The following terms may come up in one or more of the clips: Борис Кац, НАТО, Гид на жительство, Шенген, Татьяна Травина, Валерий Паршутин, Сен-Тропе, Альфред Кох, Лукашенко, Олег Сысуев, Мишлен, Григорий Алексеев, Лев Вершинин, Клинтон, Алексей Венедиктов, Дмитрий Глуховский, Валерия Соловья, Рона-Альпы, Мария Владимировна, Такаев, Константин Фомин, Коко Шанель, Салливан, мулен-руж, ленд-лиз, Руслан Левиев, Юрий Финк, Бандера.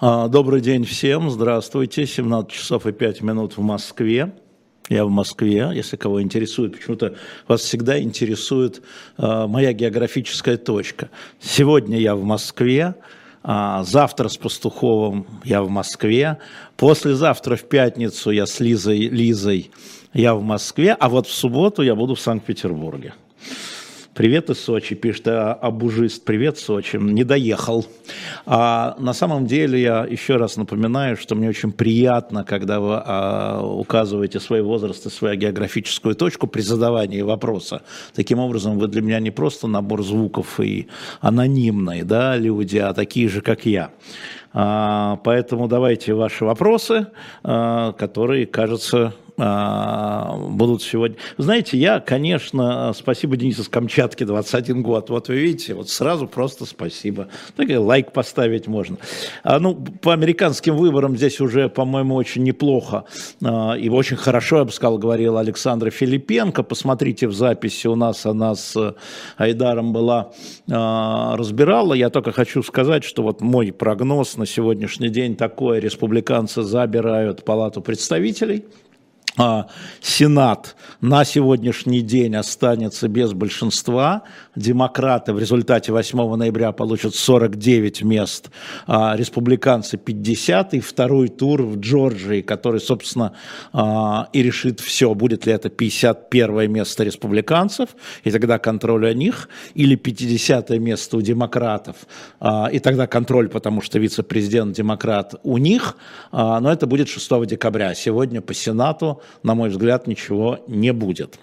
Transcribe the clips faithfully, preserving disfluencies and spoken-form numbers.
Добрый день всем, здравствуйте, семнадцать часов и пять минут в Москве. Я в Москве, если кого интересует, почему-то вас всегда интересует э, моя географическая точка. Сегодня я в Москве, э, завтра с Пастуховым я в Москве, послезавтра в пятницу я с Лизой, Лизой я в Москве, а вот в субботу я буду в Санкт-Петербурге. Привет из Сочи, пишет Абужист. Привет, Сочи. Не доехал. А, на самом деле, я еще раз напоминаю, что мне очень приятно, когда вы а, указываете свой возраст и свою географическую точку при задавании вопроса. Таким образом, вы для меня не просто набор звуков и анонимные, да, люди, а такие же, как я. А, поэтому давайте ваши вопросы, а, которые, кажется... будут сегодня. Знаете, я, конечно, спасибо Денису с Камчатки, двадцать один год. Вот вы видите, вот сразу просто спасибо. Так, лайк поставить можно. А, ну, по американским выборам здесь уже, по-моему, очень неплохо. А, и очень хорошо, я бы сказал, говорил Александр Филипенко. Посмотрите в записи, у нас она с Айдаром была, а, разбирала. Я только хочу сказать, что вот мой прогноз на сегодняшний день такой. Республиканцы забирают Палату представителей. Сенат на сегодняшний день останется без большинства. Демократы в результате восьмого ноября получат сорок девять мест, а республиканцы пятьдесят. И второй тур в Джорджии, который, собственно, и решит все. Будет ли это пятьдесят первое место республиканцев, и тогда контроль о них, или пятидесятое место у демократов, и тогда контроль, потому что вице-президент демократ у них. Но это будет шестого декабря. Сегодня по Сенату, на мой взгляд, ничего не будет.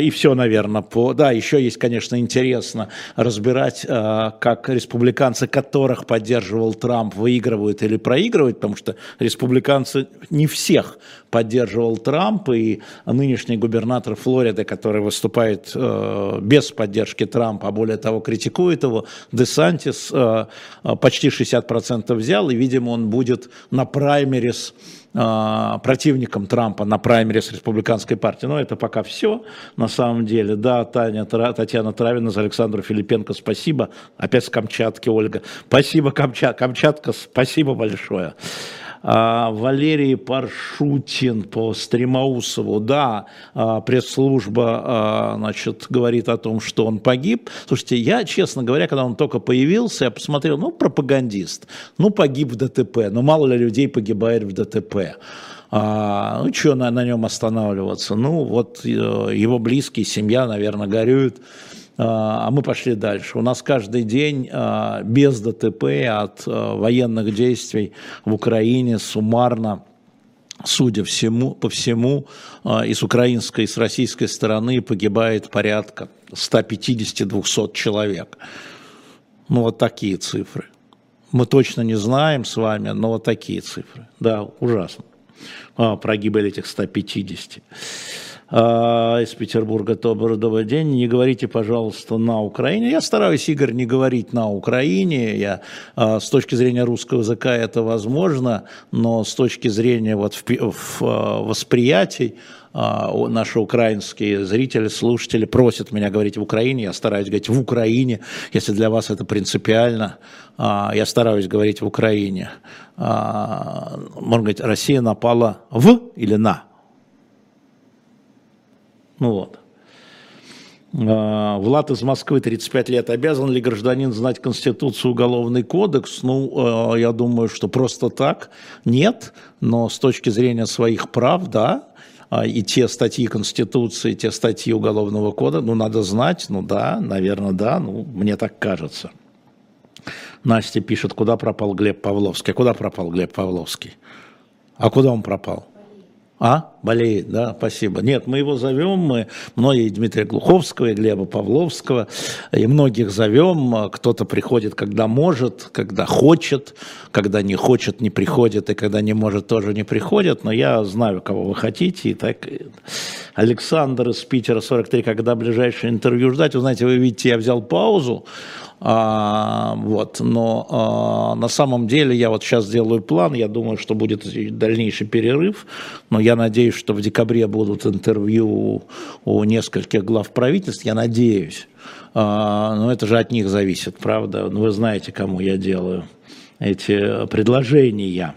И все, наверное, по... Да, еще есть, конечно, интересно разбирать, как республиканцы, которых поддерживал Трамп, выигрывают или проигрывают, потому что республиканцы не всех поддерживал Трамп, и нынешний губернатор Флориды, который выступает без поддержки Трампа, а более того, критикует его, Десантис почти шестьдесят процентов взял, и, видимо, он будет на праймерис противником Трампа, на праймерис республиканской партии. Но это пока все, на самом деле. Да, Таня, Татьяна Травина за Александра Филипенко, спасибо. Опять с Камчатки, Ольга. Спасибо, Камчат... Камчатка, спасибо большое. А, Валерий Паршутин по Стремоусову. Да, а, пресс-служба а, значит, говорит о том, что он погиб. Слушайте, я, честно говоря, когда он только появился, я посмотрел, ну, пропагандист, ну, погиб в ДТП, ну, мало ли людей погибает в ДТП. А, ну, что на, на нем останавливаться? Ну, вот его близкие, семья, наверное, горюют. А мы пошли дальше. У нас каждый день без ДТП от военных действий в Украине суммарно, судя всему, по всему, и с украинской, и с российской стороны погибает порядка ста пятидесяти — двухсот человек. Ну, вот такие цифры. Мы точно не знаем с вами, но вот такие цифры. Да, ужасно. А, про гибель этих ста пятидесяти. Из Петербурга. Добрый день. Не говорите, пожалуйста, на Украине. Я стараюсь, Игорь, не говорить на Украине. Я, с точки зрения русского языка это возможно, но с точки зрения вот в, в, восприятий наши украинские зрители, слушатели просят меня говорить в Украине. Я стараюсь говорить в Украине, если для вас это принципиально. Я стараюсь говорить в Украине. Можно говорить, Россия напала в или на? Ну вот. Влад из Москвы, тридцать пять лет. Обязан ли гражданин знать Конституцию, Уголовный кодекс? Ну, я думаю, что просто так нет, но с точки зрения своих прав, да. И те статьи Конституции, и те статьи Уголовного кодекса, ну, надо знать, ну, да, наверное, да, ну, мне так кажется. Настя пишет, куда пропал Глеб Павловский? Куда пропал Глеб Павловский? А куда он пропал? А, болеет, да, спасибо. Нет, мы его зовем, мы многие, Дмитрия Глуховского, и Глеба Павловского, и многих зовем, кто-то приходит, когда может, когда хочет, когда не хочет, не приходит, и когда не может, тоже не приходит, но я знаю, кого вы хотите. Итак, Александр из Питера, сорок три, когда ближайшее интервью ждать? Вы знаете, вы видите, я взял паузу. А, вот, но а, на самом деле я вот сейчас делаю план, я думаю, что будет дальнейший перерыв, но я надеюсь, что в декабре будут интервью у, у нескольких глав правительств, я надеюсь, а, но это же от них зависит, правда, ну, вы знаете, кому я делаю эти предложения.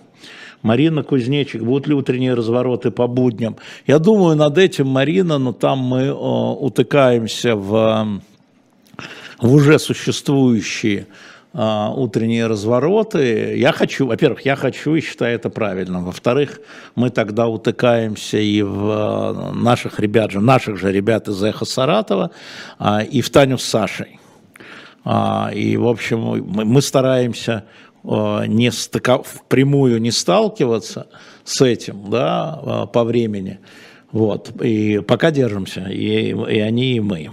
Марина Кузнечик, будут ли утренние развороты по будням? Я думаю, над этим, Марина, но там мы о, утыкаемся в, в уже существующие Uh, утренние развороты. Я хочу, во-первых, я хочу и считаю это правильным. Во-вторых, мы тогда утыкаемся и в uh, наших ребят, наших же ребят из «Эхо Саратова», uh, и в Таню с Сашей. Uh, и, в общем, мы, мы стараемся uh, не стыка- впрямую не сталкиваться с этим, да, uh, по времени. Вот. И пока держимся, и, и они, и мы.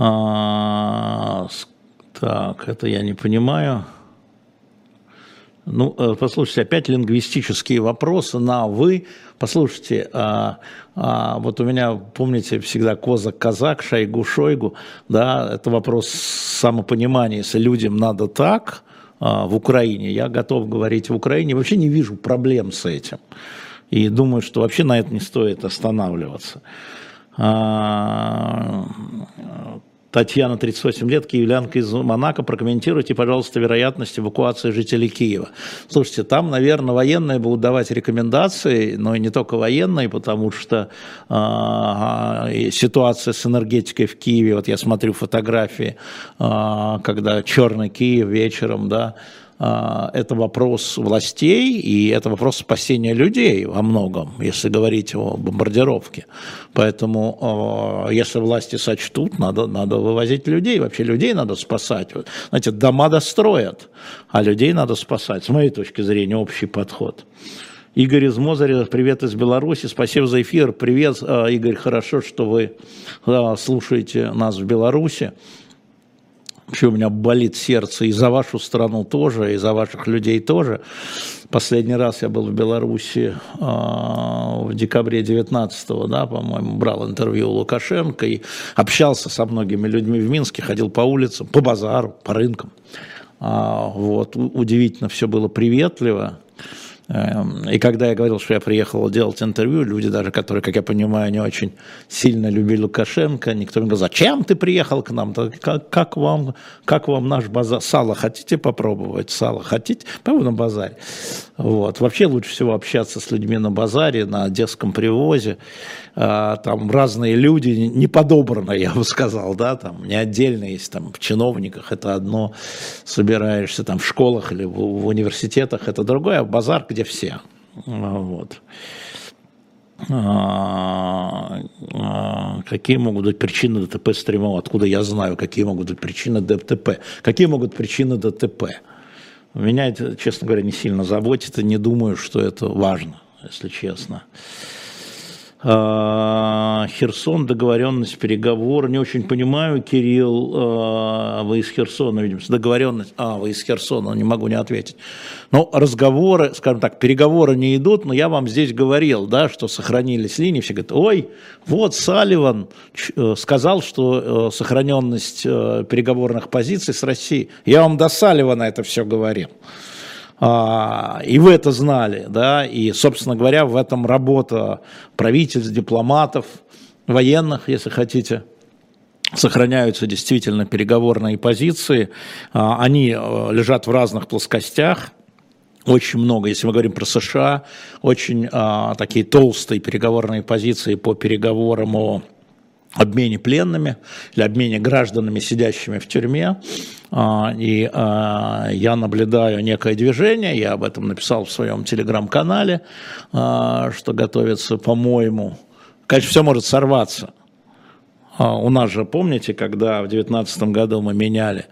А, так, это я не понимаю. Ну, послушайте, опять лингвистические вопросы на «вы». Послушайте, а, а, вот у меня, помните, всегда козак-казак, шойгу-шойгу, да, это вопрос самопонимания. Если людям надо так, а, в Украине, я готов говорить в Украине, вообще не вижу проблем с этим. И думаю, что вообще на это не стоит останавливаться. Татьяна, тридцать восемь лет, киевлянка из Монако. Прокомментируйте, пожалуйста, вероятность эвакуации жителей Киева. Слушайте, там, наверное, военные будут давать рекомендации, но и не только военные, потому что э, ситуация с энергетикой в Киеве, вот я смотрю фотографии, э, когда черный Киев вечером, да, э, это вопрос властей и это вопрос спасения людей во многом, если говорить о бомбардировке. Поэтому, э, если власти сочтут, надо, надо вывозить людей, вообще людей надо спасать. Знаете, дома достроят, а людей надо спасать. С моей точки зрения, общий подход. Игорь из Мозыря, привет из Беларуси, спасибо за эфир, привет, Игорь, хорошо, что вы слушаете нас в Беларуси. Вообще у меня болит сердце и за вашу страну тоже, и за ваших людей тоже. Последний раз я был в Беларуси э, в декабре девятнадцатого, да, по-моему, брал интервью у Лукашенко и общался со многими людьми в Минске, ходил по улицам, по базару, по рынкам. А, вот, удивительно, все было приветливо. И когда я говорил, что я приехал делать интервью, люди даже, которые, как я понимаю, не очень сильно любили Лукашенко, никто не говорил, зачем ты приехал к нам? Как, как, вам, как вам наш базар? Сало хотите попробовать? Сало хотите? Пойду на базаре. Вот. Вообще лучше всего общаться с людьми на базаре, на Одесском привозе. Там разные люди, не подобрано, я бы сказал, да, там не отдельно есть, там в чиновниках это одно, собираешься там в школах или в, в университетах, это другое, а базар, где все, вот. А, а, какие могут быть причины ДТП Стремоусова? Откуда я знаю, какие могут быть причины ДТП? Какие могут быть причины ДТП? Меня это, честно говоря, не сильно заботит, и не думаю, что это важно, если честно. Херсон, договоренность, переговор. Не очень понимаю, Кирилл, вы из Херсона, видимо. Договоренность, а, вы из Херсона, не могу не ответить. Но разговоры, скажем так, переговоры не идут, но я вам здесь говорил, да, что сохранились линии. Все говорят, ой, вот Салливан сказал, что сохраненность переговорных позиций с Россией. Я вам до Салливана это все говорил. А, и вы это знали, да, и, собственно говоря, в этом работа правительств, дипломатов, военных, если хотите, сохраняются действительно переговорные позиции, а, они лежат в разных плоскостях, очень много, если мы говорим про США, очень а, такие толстые переговорные позиции по переговорам о обмене пленными или обмене гражданами, сидящими в тюрьме. И я наблюдаю некое движение, я об этом написал в своем телеграм-канале, что готовится, по-моему, конечно, все может сорваться. У нас же, помните, когда в две тысячи девятнадцатом году мы меняли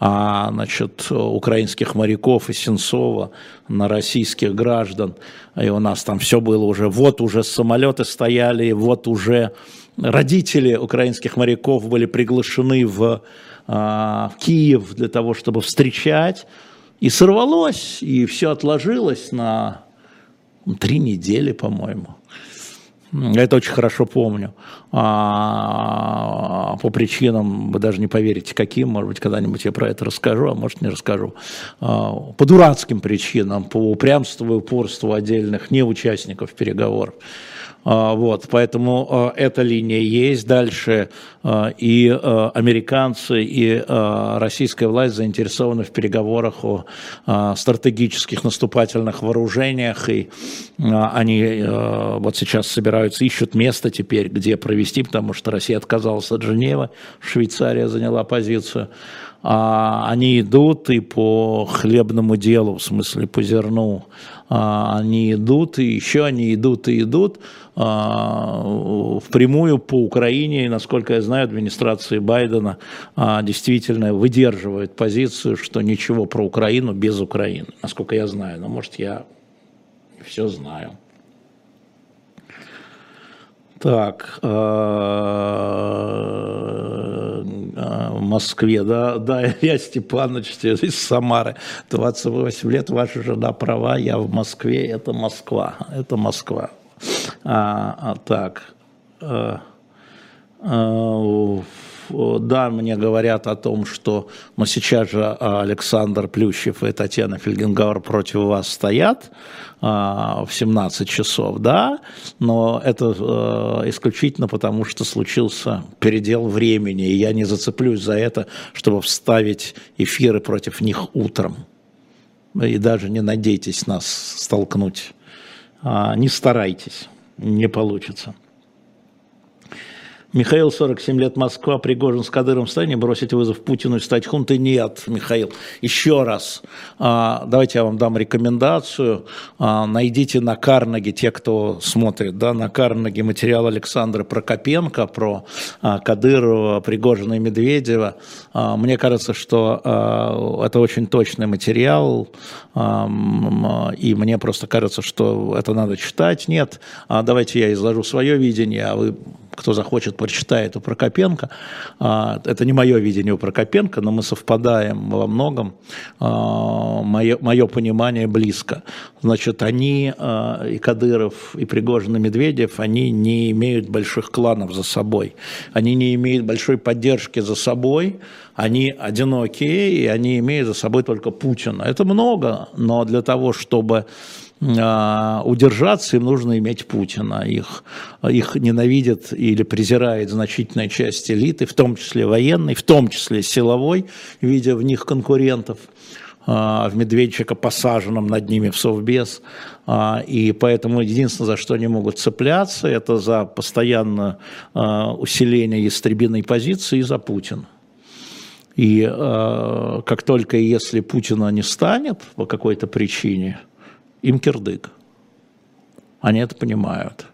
а, значит, украинских моряков и Сенцова на российских граждан, и у нас там все было уже, вот уже самолеты стояли, вот уже родители украинских моряков были приглашены в, а, в Киев для того, чтобы встречать, и сорвалось, и все отложилось на три недели, по-моему. Я это очень хорошо помню. А, по причинам, вы даже не поверите, каким, может быть, когда-нибудь я про это расскажу, а может, не расскажу. А, по дурацким причинам, по упрямству и упорству отдельных неучастников переговоров. А, вот, поэтому а, эта линия есть. Дальше а, и а, американцы, и а, российская власть заинтересованы в переговорах о а, стратегических наступательных вооружениях, и а, они а, вот сейчас собираются ищут место теперь, где провести, потому что Россия отказалась от Женевы, Швейцария заняла позицию. А они идут и по хлебному делу, в смысле по зерну, а они идут, и еще они идут и идут а, впрямую по Украине. И, насколько я знаю, администрация Байдена а, действительно выдерживает позицию, что ничего про Украину без Украины, насколько я знаю. Но, может, я все знаю. Так, в Москве, да, да, Илья Степанович из Самары, двадцать восемь лет, ваша жена права, я в Москве, это Москва, это Москва. А, а, так, а, а, да, мне говорят о том, что, но сейчас же Александр Плющев и Татьяна Фельгенгауэр против вас стоят, в семнадцать часов, да, но это э, исключительно потому, что случился передел времени, и я не зацеплюсь за это, чтобы вставить эфиры против них утром. И даже не надейтесь нас столкнуть, а, не старайтесь, не получится. Михаил, сорок семь лет, Москва, Пригожин с Кадыровым в состоянии бросить вызов Путину и стать хунтой? Нет, Михаил. Еще раз, давайте я вам дам рекомендацию. Найдите на Карнеге, те, кто смотрит, да, на Карнеге материал Александра Прокопенко про Кадырова, Пригожина и Медведева. Мне кажется, что это очень точный материал, и мне просто кажется, что это надо читать. Нет, давайте я изложу свое видение, а вы... кто захочет, прочитает у Прокопенко. Это не мое видение у Прокопенко, но мы совпадаем во многом. Мое, мое понимание близко. Значит, они, и Кадыров, и Пригожин, и Медведев, они не имеют больших кланов за собой. Они не имеют большой поддержки за собой. Они одинокие, и они имеют за собой только Путина. Это много, но для того, чтобы... удержаться, им нужно иметь Путина. Их, их ненавидят или презирает значительная часть элиты, в том числе военной, в том числе силовой, видя в них конкурентов, в Медведчика посаженном над ними в Совбез. И поэтому единственное, за что они могут цепляться, это за постоянное усиление ястребиной позиции и за Путина. И как только если Путина не станет по какой-то причине, им кирдык. Они это понимают.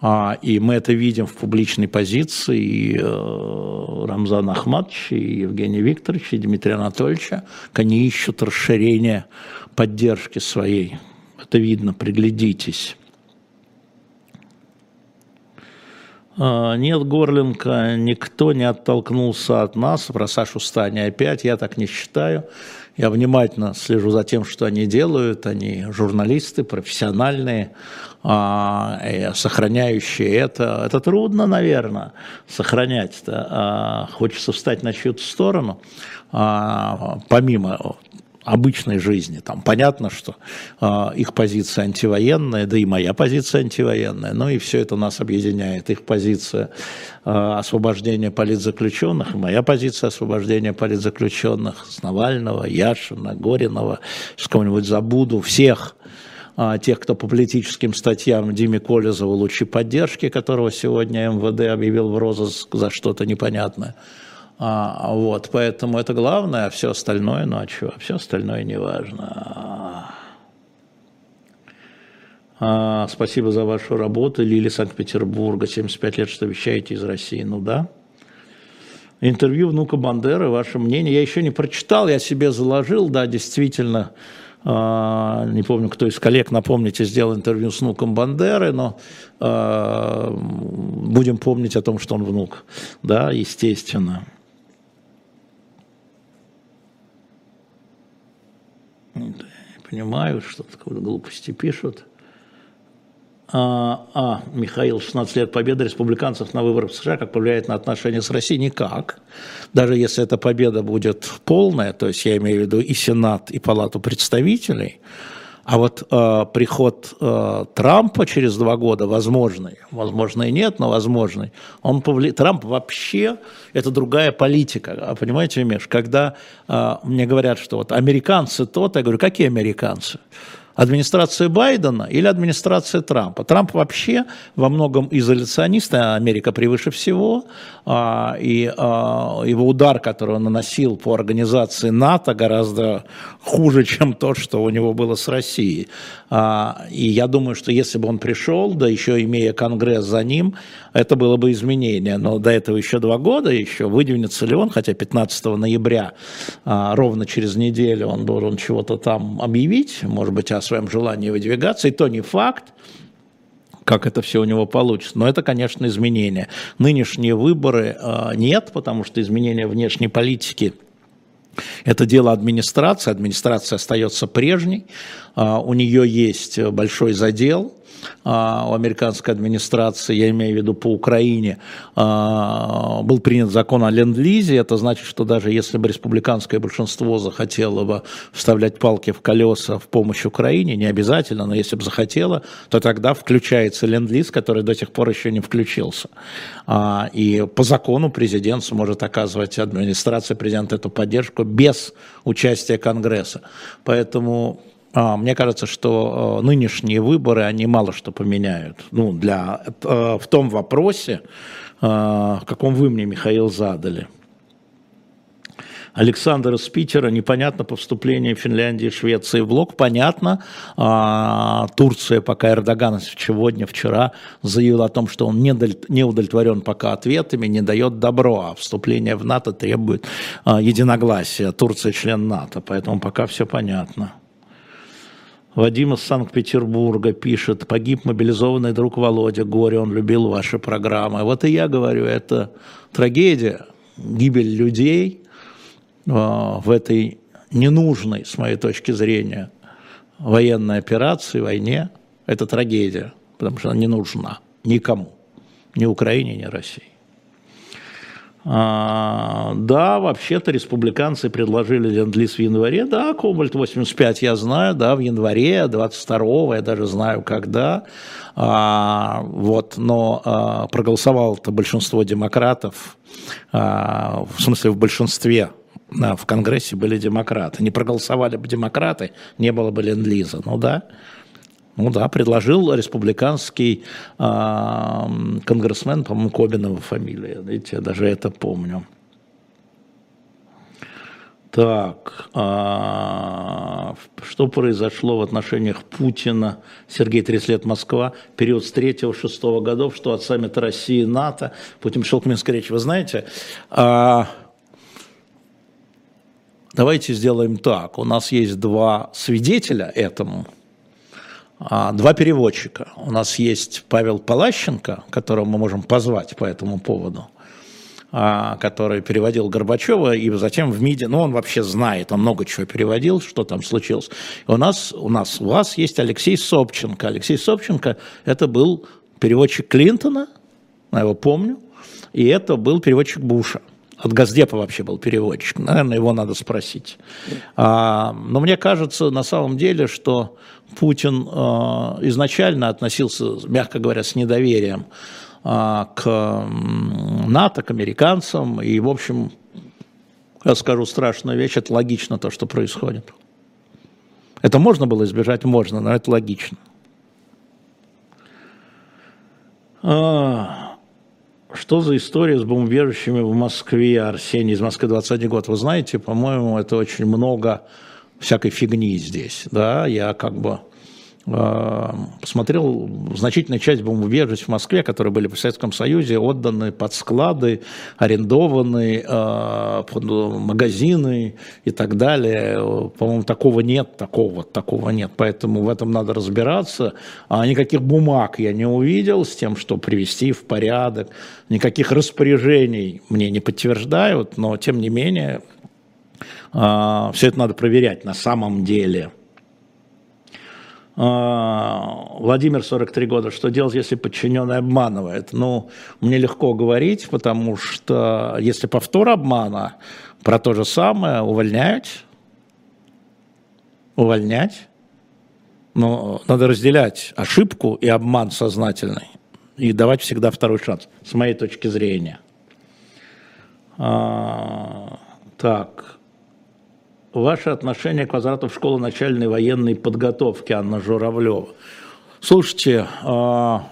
А, и мы это видим в публичной позиции и, э, Рамзана Ахматовича, и Евгения Викторовича, и Дмитрия Анатольевича. Они ищут расширение поддержки своей. Это видно, приглядитесь. Нет, Горленко, никто не оттолкнулся от нас. Про Сашу Стани опять, я так не считаю. Я внимательно слежу за тем, что они делают. Они журналисты, профессиональные, сохраняющие это. Это трудно, наверное, сохранять-то. Хочется встать на чью-то сторону, помимо обычной жизни. Там понятно, что э, их позиция антивоенная, да и моя позиция антивоенная, но и все это нас объединяет. Их позиция э, освобождения политзаключенных, и моя позиция освобождения политзаключенных, с Навального, Яшина, Горинова, с кого-нибудь забуду, всех э, тех, кто по политическим статьям Диме Колезову лучи поддержки, которого сегодня МВД объявил в розыск за что-то непонятное. А, вот, поэтому это главное, а все остальное, ну а чего, все остальное не важно. А, спасибо за вашу работу, Лили Санкт-Петербурга, семьдесят пять лет, что вещаете из России, ну да. Интервью внука Бандеры, ваше мнение, я еще не прочитал, я себе заложил, да, действительно, а, не помню, кто из коллег, напомните, сделал интервью с внуком Бандеры, но... А, будем помнить о том, что он внук, да, естественно. Понимаю, что такое глупости пишут. А. Михаил, шестнадцать лет, победа республиканцев на выборах в США, как повлияет на отношения с Россией? Никак. Даже если эта победа будет полная, то есть я имею в виду и Сенат, и Палату представителей, а вот э, приход э, Трампа через два года, возможный, возможно и нет, но возможный, он повли... Трамп вообще, это другая политика, понимаете, Миш, когда э, мне говорят, что вот американцы то-то, я говорю, какие американцы? Администрация Байдена или администрация Трампа? Трамп вообще во многом изоляционист, Америка превыше всего, и его удар, который он наносил по организации НАТО, гораздо хуже, чем то, что у него было с Россией. И я думаю, что если бы он пришел, да еще имея Конгресс за ним, это было бы изменение. Но до этого еще два года, еще выдвинется ли он, хотя пятнадцатого ноября, ровно через неделю, он должен чего-то там объявить, может быть, о своем желании выдвигаться, и то не факт, как это все у него получится. Но это, конечно, изменения. Нынешние выборы э, нет, потому что изменения внешней политики – это дело администрации. Администрация остается прежней, э, у нее есть большой задел. У американской администрации, я имею в виду по Украине, был принят закон о ленд-лизе. Это значит, что даже если бы республиканское большинство захотело бы вставлять палки в колеса в помощь Украине, не обязательно, но если бы захотело, то тогда включается ленд-лиз, который до сих пор еще не включился. И по закону президент сможет оказывать, администрация президента, эту поддержку без участия Конгресса. Поэтому... Мне кажется, что нынешние выборы, они мало что поменяют. Ну, для, в том вопросе, в каком вы мне, Михаил, задали. Александр из Питера. Непонятно по вступлению Финляндии и Швеции в блок. Понятно. Турция, пока Эрдоган сегодня, вчера заявил о том, что он не удовлетворен пока ответами, не дает добро, а вступление в НАТО требует единогласия. Турция член НАТО, поэтому пока все понятно. Вадим из Санкт-Петербурга пишет: погиб мобилизованный друг Володя, горе, он любил ваши программы. Вот и я говорю, это трагедия, гибель людей в этой ненужной, с моей точки зрения, военной операции, войне. Это трагедия, потому что она не нужна никому, ни Украине, ни России. А, да, вообще-то республиканцы предложили ленд-лиз в январе, да, Кобальт восемьдесят пять я знаю, да, в январе, двадцать второго, я даже знаю когда, а, вот, но а, проголосовало-то большинство демократов, а, в смысле в большинстве, а, в Конгрессе были демократы, не проголосовали бы демократы, не было бы ленд-лиза, ну да. Ну да, предложил республиканский э, конгрессмен, по-моему, Кобинова фамилия, видите, я даже это помню. Так, э, что произошло в отношениях Путина, Сергей, тридцать лет, Москва, период с третьего-шестого годов, что от саммита России и НАТО, Путин пришел к Минской речи, вы знаете... Э, давайте сделаем так, у нас есть два свидетеля этому. Два переводчика. У нас есть Павел Палащенко, которого мы можем позвать по этому поводу, который переводил Горбачева, и затем в МИДе, ну он вообще знает, он много чего переводил, что там случилось. И у нас, у нас, у вас есть Алексей Собченко. Алексей Собченко — это был переводчик Клинтона, я его помню, и это был переводчик Буша. От Госдепа вообще был переводчик, наверное, его надо спросить. Но мне кажется, на самом деле, что Путин изначально относился, мягко говоря, с недоверием к НАТО, к американцам. И, в общем, я скажу страшную вещь, это логично то, что происходит. Это можно было избежать? Можно, но это логично. Что за история с бомбежищами в Москве? Арсений из Москвы, двадцать один год. Вы знаете, по-моему, это очень много всякой фигни здесь. Да? Я как бы э, посмотрел, значительная часть бомбежищ в Москве, которые были в Советском Союзе, отданы под склады, арендованы, э, под магазины и так далее. По-моему, такого нет, такого, такого нет. Поэтому в этом надо разбираться. А никаких бумаг я не увидел с тем, что привести в порядок. Никаких распоряжений мне не подтверждают, но тем не менее... Все это надо проверять на самом деле. Владимир, сорок три года, что делать, если подчиненный обманывает? Ну, мне легко говорить, потому что если повтор обмана про то же самое, увольнять, увольнять, но надо разделять ошибку и обман сознательный и давать всегда второй шанс, с моей точки зрения. А, так... Ваше отношение к возврату в школу начальной военной подготовки, Анна Журавлева. Слушайте, это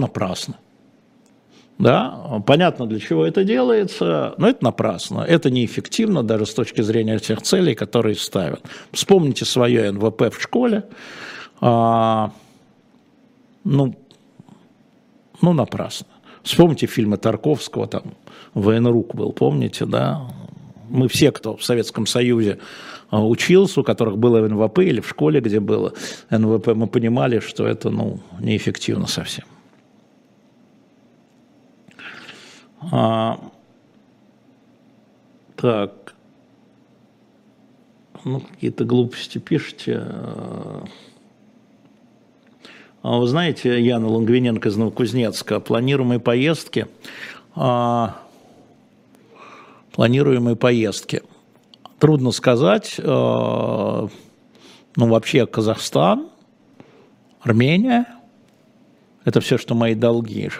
напрасно. Да? Понятно, для чего это делается, но это напрасно. Это неэффективно даже с точки зрения тех целей, которые ставят. Вспомните свое эн вэ пэ в школе. Ну, ну напрасно. Вспомните фильмы Тарковского, там «Военрук» был, помните, да? Мы все, кто в Советском Союзе учился, у которых было эн вэ пэ или в школе, где было эн вэ пэ, мы понимали, что это, ну, неэффективно совсем. А, так. Ну, какие-то глупости пишете. А вы знаете, Яна Лонгвиненко из Новокузнецка, планируемые поездки... А, Планируемые поездки. Трудно сказать. Ну, вообще, Казахстан, Армения – это все, что мои долги.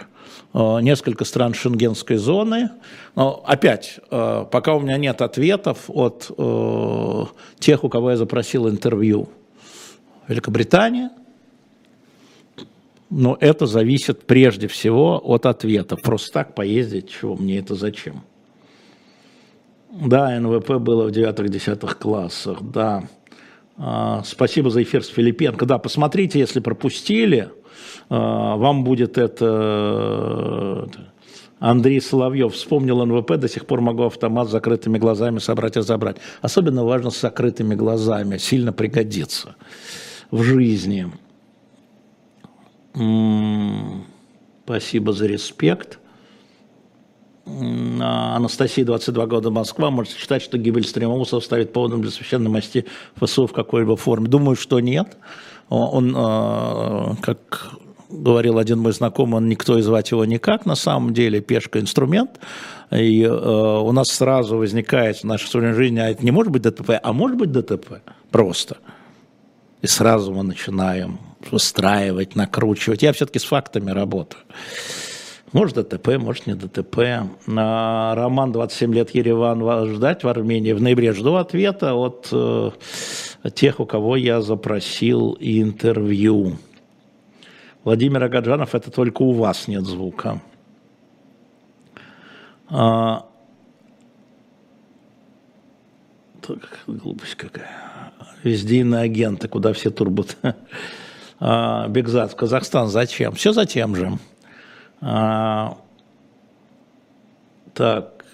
Несколько стран Шенгенской зоны. Но опять, пока у меня нет ответов от тех, у кого я запросил интервью. Великобритания. Но это зависит прежде всего от ответа. Просто так поездить, чего мне это зачем? Да, эн вэ пэ было в девятых-десятых классах, да. А, спасибо за эфир с Филипенко. Да, посмотрите, если пропустили, а, вам будет это... Андрей Соловьев. Вспомнил эн вэ пэ, до сих пор могу автомат с закрытыми глазами собрать и забрать. Особенно важно с закрытыми глазами, сильно пригодится в жизни. М-м, спасибо за респект. Анастасия, двадцать два года, Москва. Можете считать, что гибель Стремоусова ставит поводом для священной мести ФСУ в какой-либо форме? Думаю, что нет. Он, как говорил один мой знакомый, он никто и звать его никак. На самом деле пешка инструмент. И у нас сразу возникает в нашей современной жизни, а это не может быть дэ тэ пэ, а может быть дэ тэ пэ просто. И сразу мы начинаем выстраивать, накручивать. Я все-таки с фактами работаю. Может дэ тэ пэ, может не дэ тэ пэ. Роман, двадцать семь лет, Ереван, вас ждать в Армении. В ноябре жду ответа от, от тех, у кого я запросил интервью. Владимир Агаджанов, это только у вас нет звука. А... Так, глупость какая. Везде иноагенты, куда все турбут. А, Бекзат, в Казахстан зачем? Все затем же. А, так,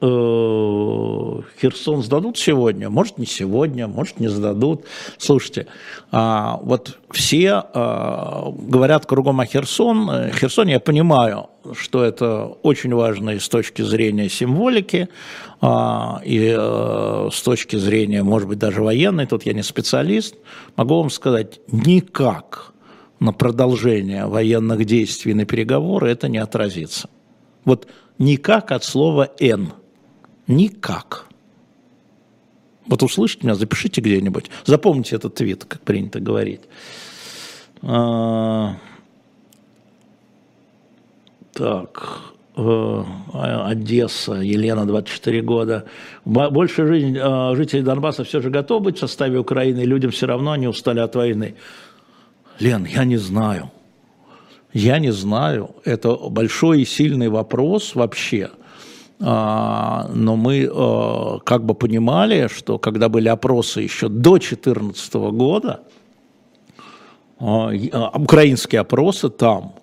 э, Херсон сдадут сегодня, может не сегодня, может не сдадут. Слушайте, а, вот все а, говорят кругом о Херсон. Херсон, я понимаю, что это очень важно и с точки зрения символики, а, и а, с точки зрения, может быть, даже военной. Тут я не специалист, могу вам сказать, никак на продолжение военных действий, на переговоры, это не отразится. Вот никак от слова «н». Никак. Вот услышите меня, запишите где-нибудь. Запомните этот твит, как принято говорить. А, так... Одесса, Елена, двадцать четыре года. Большая жизнь жителей Донбасса все же готова быть в составе Украины, людям все равно, они устали от войны. Лен, я не знаю, я не знаю, это большой и сильный вопрос вообще, но мы как бы понимали, что когда были опросы еще до две тысячи четырнадцатого года, украинские опросы там,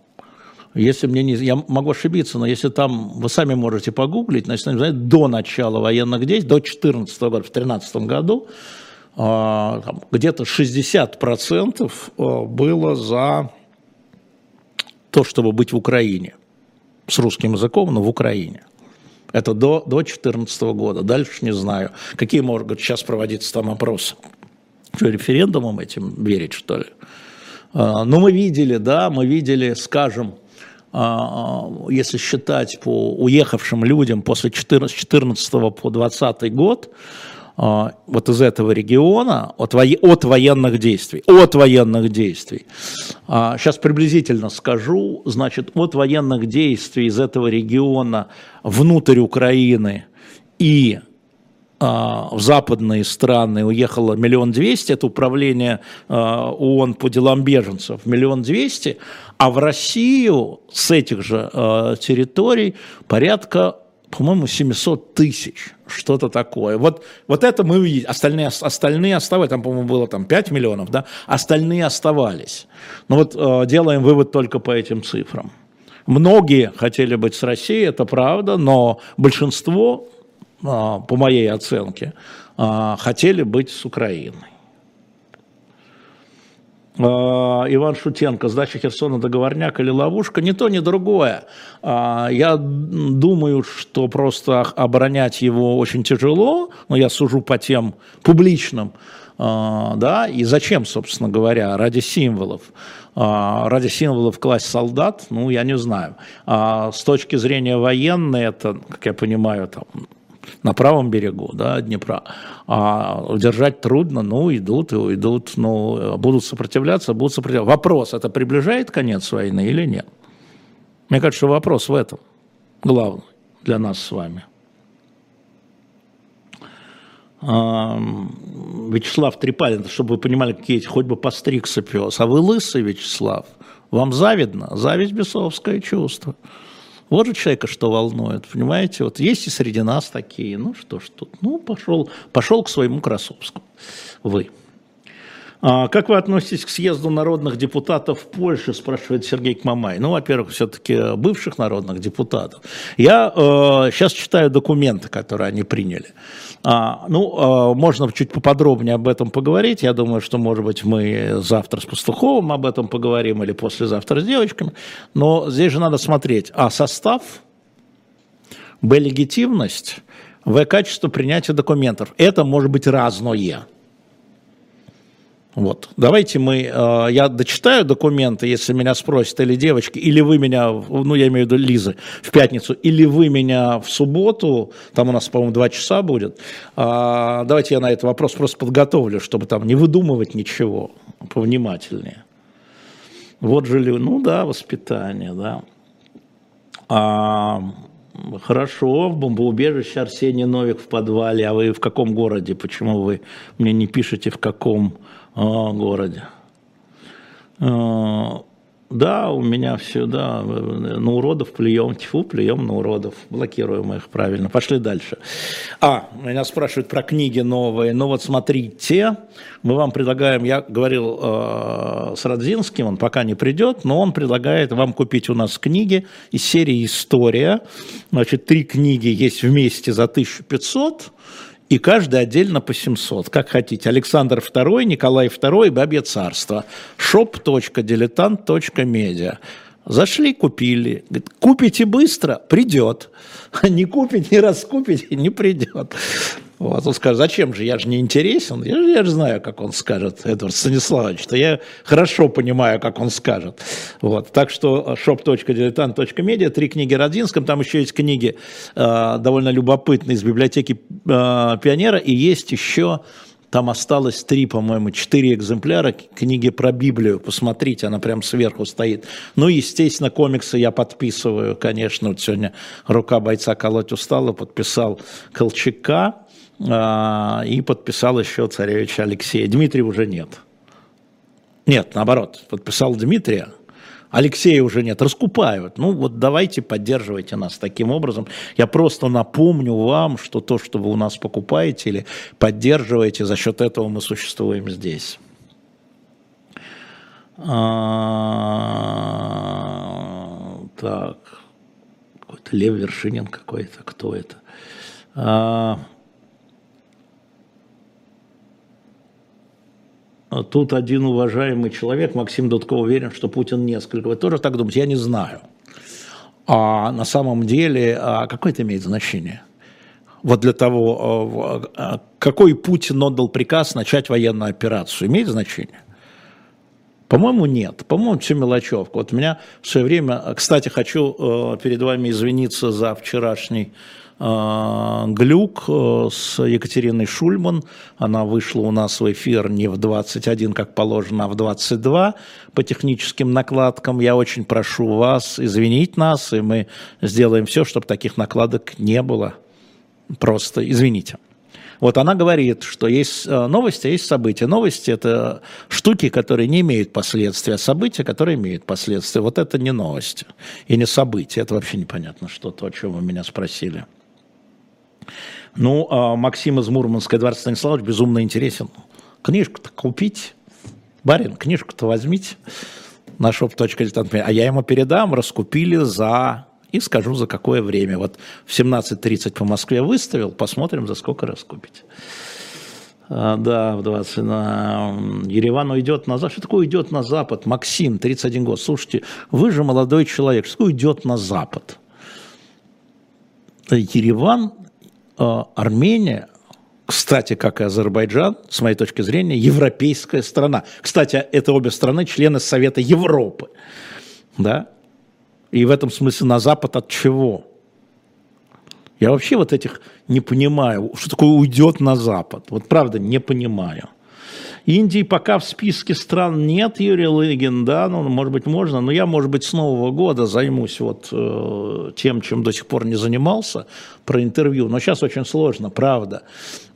если мне не, я могу ошибиться, но если там, вы сами можете погуглить, значит, до начала военных действий, до две тысячи четырнадцатого года, в две тысячи тринадцатом году, где-то шестьдесят процентов было за то, чтобы быть в Украине. С русским языком, но в Украине. Это до две тысячи четырнадцатого года. Дальше не знаю. Какие могут сейчас проводиться там опросы? Что, референдумом этим верить, что ли? Но мы видели, да, мы видели, скажем, если считать по уехавшим людям после с две тысячи четырнадцатого по две тысячи двадцатый год, вот из этого региона, от, во... от военных действий, от военных действий, сейчас приблизительно скажу, значит, от военных действий из этого региона внутрь Украины и в западные страны уехало миллион двести, это управление ООН по делам беженцев, миллион двести, а в Россию с этих же территорий порядка, по-моему, семьсот тысяч, что-то такое. Вот, вот это мы видим, остальные, остальные оставались, там, по-моему, было там, пять миллионов, да? Остальные оставались. Но вот э, делаем вывод только по этим цифрам. Многие хотели быть с Россией, это правда, но большинство, э, по моей оценке, э, хотели быть с Украиной. Иван Шутенко, сдача Херсона договорняк или ловушка? Ни то, ни другое. Я думаю, что просто оборонять его очень тяжело, но я сужу по тем публичным, да, и зачем, собственно говоря, ради символов, ради символов класть солдат, ну, я не знаю. С точки зрения военной, это, как я понимаю, там, на правом берегу, да, Днепра, а удержать трудно, ну, идут и уйдут, ну, будут сопротивляться, будут сопротивляться. Вопрос, это приближает конец войны или нет? Мне кажется, что вопрос в этом главный для нас с вами. Вячеслав Трепалин, чтобы вы понимали, какие эти, хоть бы постригся пес, а вы лысый, Вячеслав, вам завидно, зависть бесовское чувство. Вот же человека что волнует, понимаете, вот есть и среди нас такие, ну что ж тут, ну пошел, пошел к своему Красовскому, вы. А, как вы относитесь к съезду народных депутатов в Польше, спрашивает Сергей Кмамай. Ну, во-первых, все-таки бывших народных депутатов. Я э, сейчас читаю документы, которые они приняли. А, ну, э, можно чуть поподробнее об этом поговорить. Я думаю, что, может быть, мы завтра с Пастуховым об этом поговорим или послезавтра с девочками. Но здесь же надо смотреть. А состав, Б — легитимность, В — качество принятия документов. Это может быть разное. Вот. Давайте мы, э, я дочитаю документы, если меня спросят, или девочки, или вы меня, ну я имею в виду Лизы, в пятницу, или вы меня в субботу, там у нас, по-моему, два часа будет, э, давайте я на этот вопрос просто подготовлю, чтобы там не выдумывать ничего, повнимательнее. Вот же, ну да, воспитание, да. А, хорошо, в бомбоубежище Арсений Новик в подвале, а вы в каком городе, почему вы мне не пишете, в каком городе. Да, у меня все, да, на уродов плюем, тьфу, плюем на уродов, блокируем их, правильно, пошли дальше. А, меня спрашивают про книги новые, ну вот смотрите, мы вам предлагаем, я говорил э, с Радзинским, он пока не придет, но он предлагает вам купить у нас книги из серии «История», значит, три книги есть вместе за тысячу пятьсот, и каждый отдельно по семьсот, как хотите. Александр второй, Николай второй, Бабье царство. shop.diletant.media. Зашли, купили. Говорит, купите быстро, придет. Не купите, не раскупите, не придет. Вот. Он скажет, зачем же, я же не интересен. Я же, я же знаю, как он скажет, Эдвард Станиславович, то я хорошо понимаю, как он скажет. Вот. Так что shop.diletant.media, три книги Родинском, там еще есть книги э, довольно любопытные из библиотеки э, Пионера, и есть еще... Там осталось три, по-моему, четыре экземпляра книги про Библию. Посмотрите, она прям сверху стоит. Ну, естественно, комиксы я подписываю, конечно. Вот сегодня рука бойца колоть устала, подписал Колчака а, и подписал еще царевича Алексея. Дмитрия уже нет. Нет, наоборот, подписал Дмитрия. Алексея уже нет, раскупают. Ну вот давайте поддерживайте нас таким образом. Я просто напомню вам, что то, что вы у нас покупаете или поддерживаете, за счет этого мы существуем здесь. А, так, какой-то Лев Вершинин какой-то, кто это? А, Тут один уважаемый человек, Максим Дудко, уверен, что Путин несколько. Вы тоже так думаете? Я не знаю. А на самом деле, а какое это имеет значение? вот для того, какой Путин отдал приказ начать военную операцию, имеет значение? По-моему, нет. По-моему, все мелочевка. Вот у меня в свое время... Кстати, хочу перед вами извиниться за вчерашний глюк с Екатериной Шульман. Она вышла у нас в эфир не в двадцать один, как положено, а в двадцать два по техническим накладкам. Я очень прошу вас извинить нас, и мы сделаем все, чтобы таких накладок не было. Просто извините. Вот она говорит, что есть новости, а есть события. Новости – это штуки, которые не имеют последствий, а события, которые имеют последствия. Вот это не новости и не события. Это вообще непонятно что-то, о чем вы меня спросили. Ну, а Максим из Мурманска, Эдвард Станиславович, безумно интересен. Книжку-то купить. Барин, книжку-то возьмите. На шоп точка литант. А я ему передам, раскупили за... И скажу, за какое время. Вот в семнадцать тридцать по Москве выставил, посмотрим, за сколько раскупить. А, да, в двадцать. На... Ереван уйдет на запад. Что такое уйдет на запад? Максим, тридцать один год. Слушайте, вы же молодой человек. Что такое уйдет на запад? Ереван, Армения, кстати, как и Азербайджан, с моей точки зрения, европейская страна. Кстати, это обе страны члены Совета Европы. Да? И в этом смысле на Запад от чего? Я вообще вот этих не понимаю. Что такое уйдет на Запад? Вот правда не понимаю. Индии пока в списке стран нет, Юрий Лыгин, да, ну, может быть, можно, но я, может быть, с Нового года займусь вот э, тем, чем до сих пор не занимался, про интервью. Но сейчас очень сложно, правда.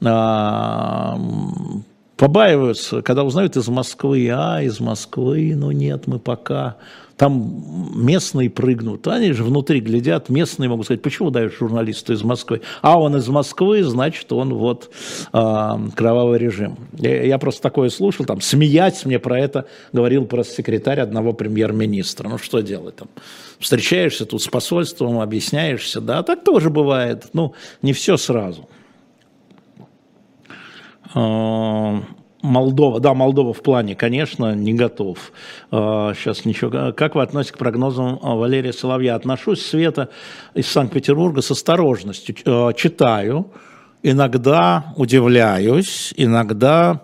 А-а-а-а. Побаиваются, когда узнают из Москвы, а, из Москвы, ну нет, мы пока. Там местные прыгнут, они же внутри глядят, местные могут сказать, почему даешь журналисту из Москвы? А он из Москвы, значит, он вот а, кровавый режим. Я, я просто такое слушал, там, смеясь мне про это говорил пресс-секретарь одного премьер-министра. Ну что делать там? Встречаешься тут с посольством, объясняешься, да, так тоже бывает, ну не все сразу. Молдова, да, Молдова в плане, конечно, не готов. Сейчас ничего. Как вы относитесь к прогнозам Валерия Соловья? Отношусь, Света, из Санкт-Петербурга с осторожностью. Читаю, иногда удивляюсь, иногда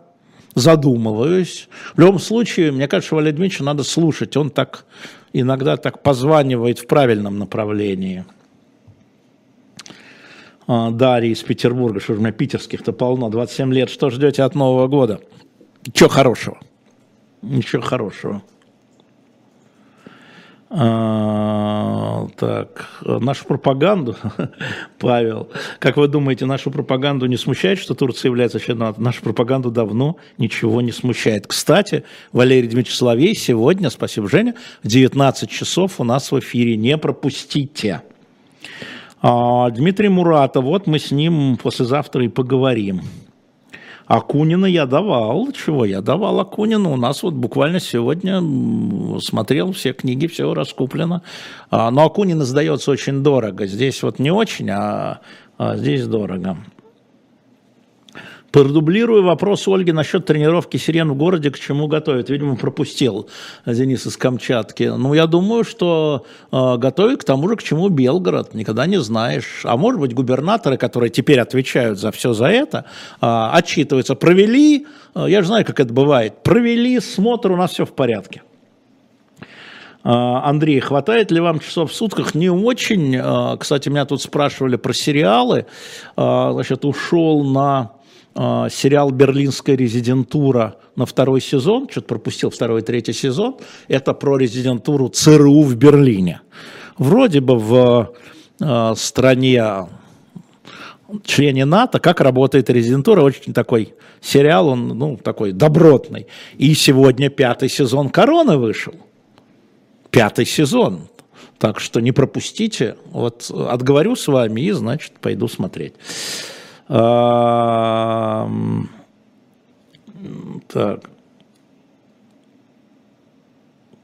задумываюсь. В любом случае, мне кажется, Валерия Дмитриевича надо слушать. Он так иногда так позванивает в правильном направлении. Дарья из Петербурга, что же у меня питерских-то полно, двадцать семь лет, что ждете от Нового года? Ничего хорошего. Ничего хорошего. А, так, нашу пропаганду, Павел, как вы думаете, нашу пропаганду не смущает, что Турция является членом НАТО? Нашу пропаганду давно ничего не смущает. Кстати, Валерий Дмитриевич Соловей сегодня, спасибо, Женя, в девятнадцать часов у нас в эфире, не пропустите. Дмитрий Муратов, вот мы с ним послезавтра и поговорим. Акунина я давал, чего я давал Акунину, у нас вот буквально сегодня смотрел все книги, все раскуплено. Но Акунина сдается очень дорого, здесь вот не очень, а здесь дорого. Продублирую вопрос Ольги насчет тренировки сирен в городе, к чему готовят. Видимо, пропустил Денис из Камчатки. Ну, я думаю, что э, готовят к тому же, к чему Белгород. Никогда не знаешь. А может быть, губернаторы, которые теперь отвечают за все за это, э, отчитываются. Провели, э, я же знаю, как это бывает, провели смотр, у нас все в порядке. Андрей, хватает ли вам часов в сутках? Не очень. Кстати, меня тут спрашивали про сериалы. Значит, ушел на... сериал «Берлинская резидентура» на второй сезон, что-то пропустил второй и третий сезон, это про резидентуру ЦРУ в Берлине. Вроде бы в э, стране, члене НАТО, как работает резидентура, очень такой сериал, он ну, такой добротный. И сегодня пятый сезон «Короны» вышел, пятый сезон. Так что не пропустите, вот отговорю с вами и, значит, пойду смотреть. Так.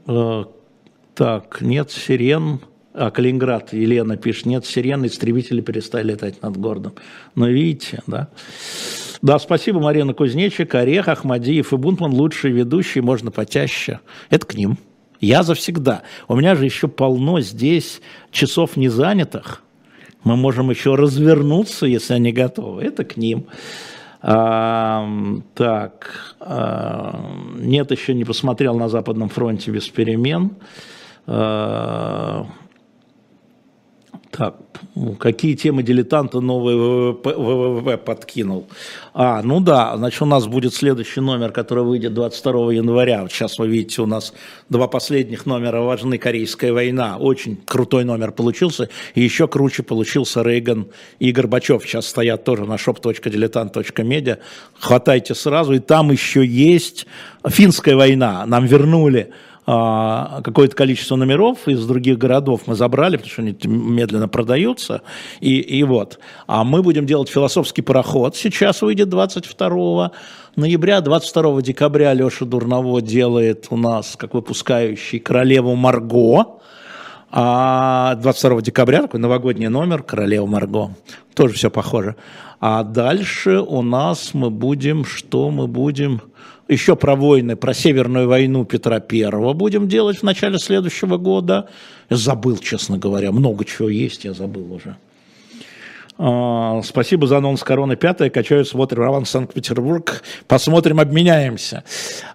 Так, нет сирен. А, Калининград, Елена пишет, нет сирен, истребители перестали летать над городом. Но видите, да. Да, спасибо, Марина Кузнечик, Орех, Ахмадиев и Бунтман, лучшие ведущие, можно потяще. Это к ним. Я завсегда. У меня же еще полно здесь часов незанятых, мы можем еще развернуться, если они готовы, это к ним. А, так, а, нет, еще не посмотрел на Западном фронте без перемен. А, так, какие темы дилетанта новые ВВП, ВВВ подкинул? А, ну да, значит, у нас будет следующий номер, который выйдет двадцать второго января. Вот сейчас вы видите, у нас два последних номера важны: Корейская война. Очень крутой номер получился. И еще круче получился Рейган и Горбачев. Сейчас стоят тоже на шоп точка дилетант точка медиа. Хватайте сразу. И там еще есть Финская война. Нам вернули какое-то количество номеров из других городов, мы забрали, потому что они медленно продаются, и, и вот. А мы будем делать «Философский пароход», сейчас выйдет двадцать второго ноября, двадцать второго декабря Леша Дурново делает у нас, как выпускающий, «Королеву Марго», а двадцать второго декабря такой новогодний номер «Королева Марго», тоже все похоже. А дальше у нас мы будем, что мы будем... Еще про войны, про Северную войну Петра Первого будем делать в начале следующего года. Я забыл, честно говоря, много чего есть, я забыл уже. А, спасибо за анонс «Корона пятая». Качаю, смотрим «Раван Санкт-Петербург». Посмотрим, обменяемся.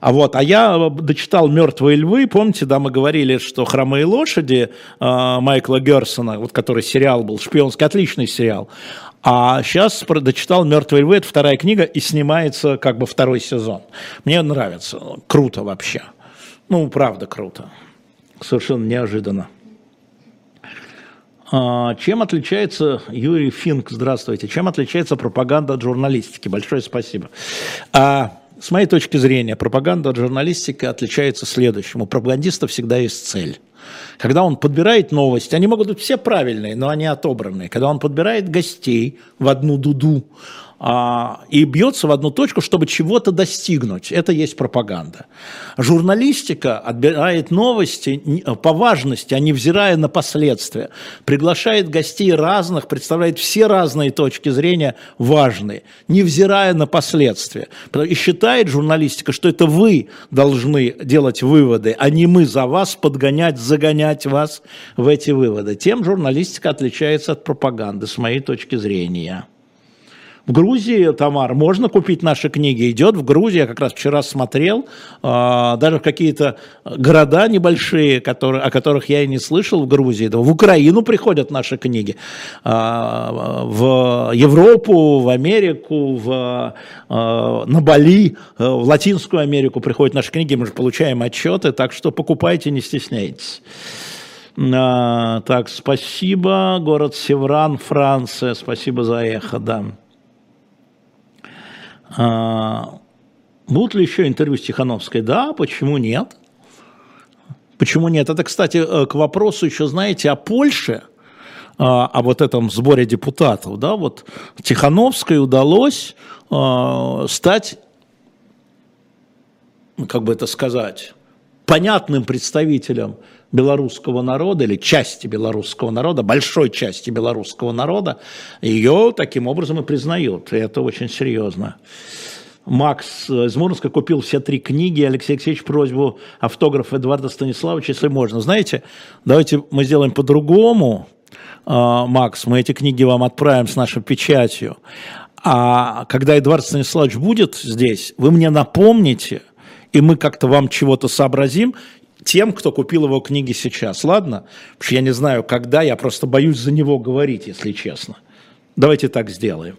А, вот, а я дочитал «Мертвые львы». Помните, да, мы говорили, что «Хромые лошади» Майкла Герсона, вот, который сериал был, шпионский, отличный сериал. А сейчас дочитал «Мертвые львы», это вторая книга, и снимается как бы второй сезон. Мне нравится, круто вообще. Ну, правда круто. Совершенно неожиданно. А, чем отличается, Юрий Финк, здравствуйте, чем отличается пропаганда от журналистики? Большое спасибо. А, с моей точки зрения, пропаганда от журналистики отличается следующим. У пропагандиста всегда есть цель. Когда он подбирает новости, они могут быть все правильные, но они отобранные. Когда он подбирает гостей в одну дуду а, и бьется в одну точку, чтобы чего-то достигнуть, это есть пропаганда. Журналистика отбирает новости по важности, а не взирая на последствия. Приглашает гостей разных, представляет все разные точки зрения важные, не взирая на последствия. И считает журналистика, что это вы должны делать выводы, а не мы за вас подгонять, загонять вас в эти выводы. Тем журналистика отличается от пропаганды, с моей точки зрения. В Грузии, Тамар, можно купить наши книги, идет в Грузии, я как раз вчера смотрел, даже в какие-то города небольшие, которые, о которых я и не слышал в Грузии, в Украину приходят наши книги, в Европу, в Америку, в, на Бали, в Латинскую Америку приходят наши книги, мы же получаем отчеты, так что покупайте, не стесняйтесь. Так, спасибо, город Севран, Франция, спасибо за эхо, да. А, будут ли еще интервью с Тихановской? Да, почему нет? Почему нет? Это, кстати, к вопросу еще, знаете, о Польше, о вот этом сборе депутатов. Да? Вот Тихановской удалось стать, как бы это сказать, понятным представителем белорусского народа или части белорусского народа, большой части белорусского народа, ее таким образом и признают. И это очень серьезно. Макс из Мурманска купил все три книги. Алексей Алексеевич, просьбу автограф Эдварда Станиславовича, если можно. Знаете, давайте мы сделаем по-другому, Макс, мы эти книги вам отправим с нашей печатью. А когда Эдвард Станиславович будет здесь, вы мне напомните, и мы как-то вам чего-то сообразим, тем, кто купил его книги сейчас. Ладно? Потому что я не знаю, когда, я просто боюсь за него говорить, если честно. Давайте так сделаем.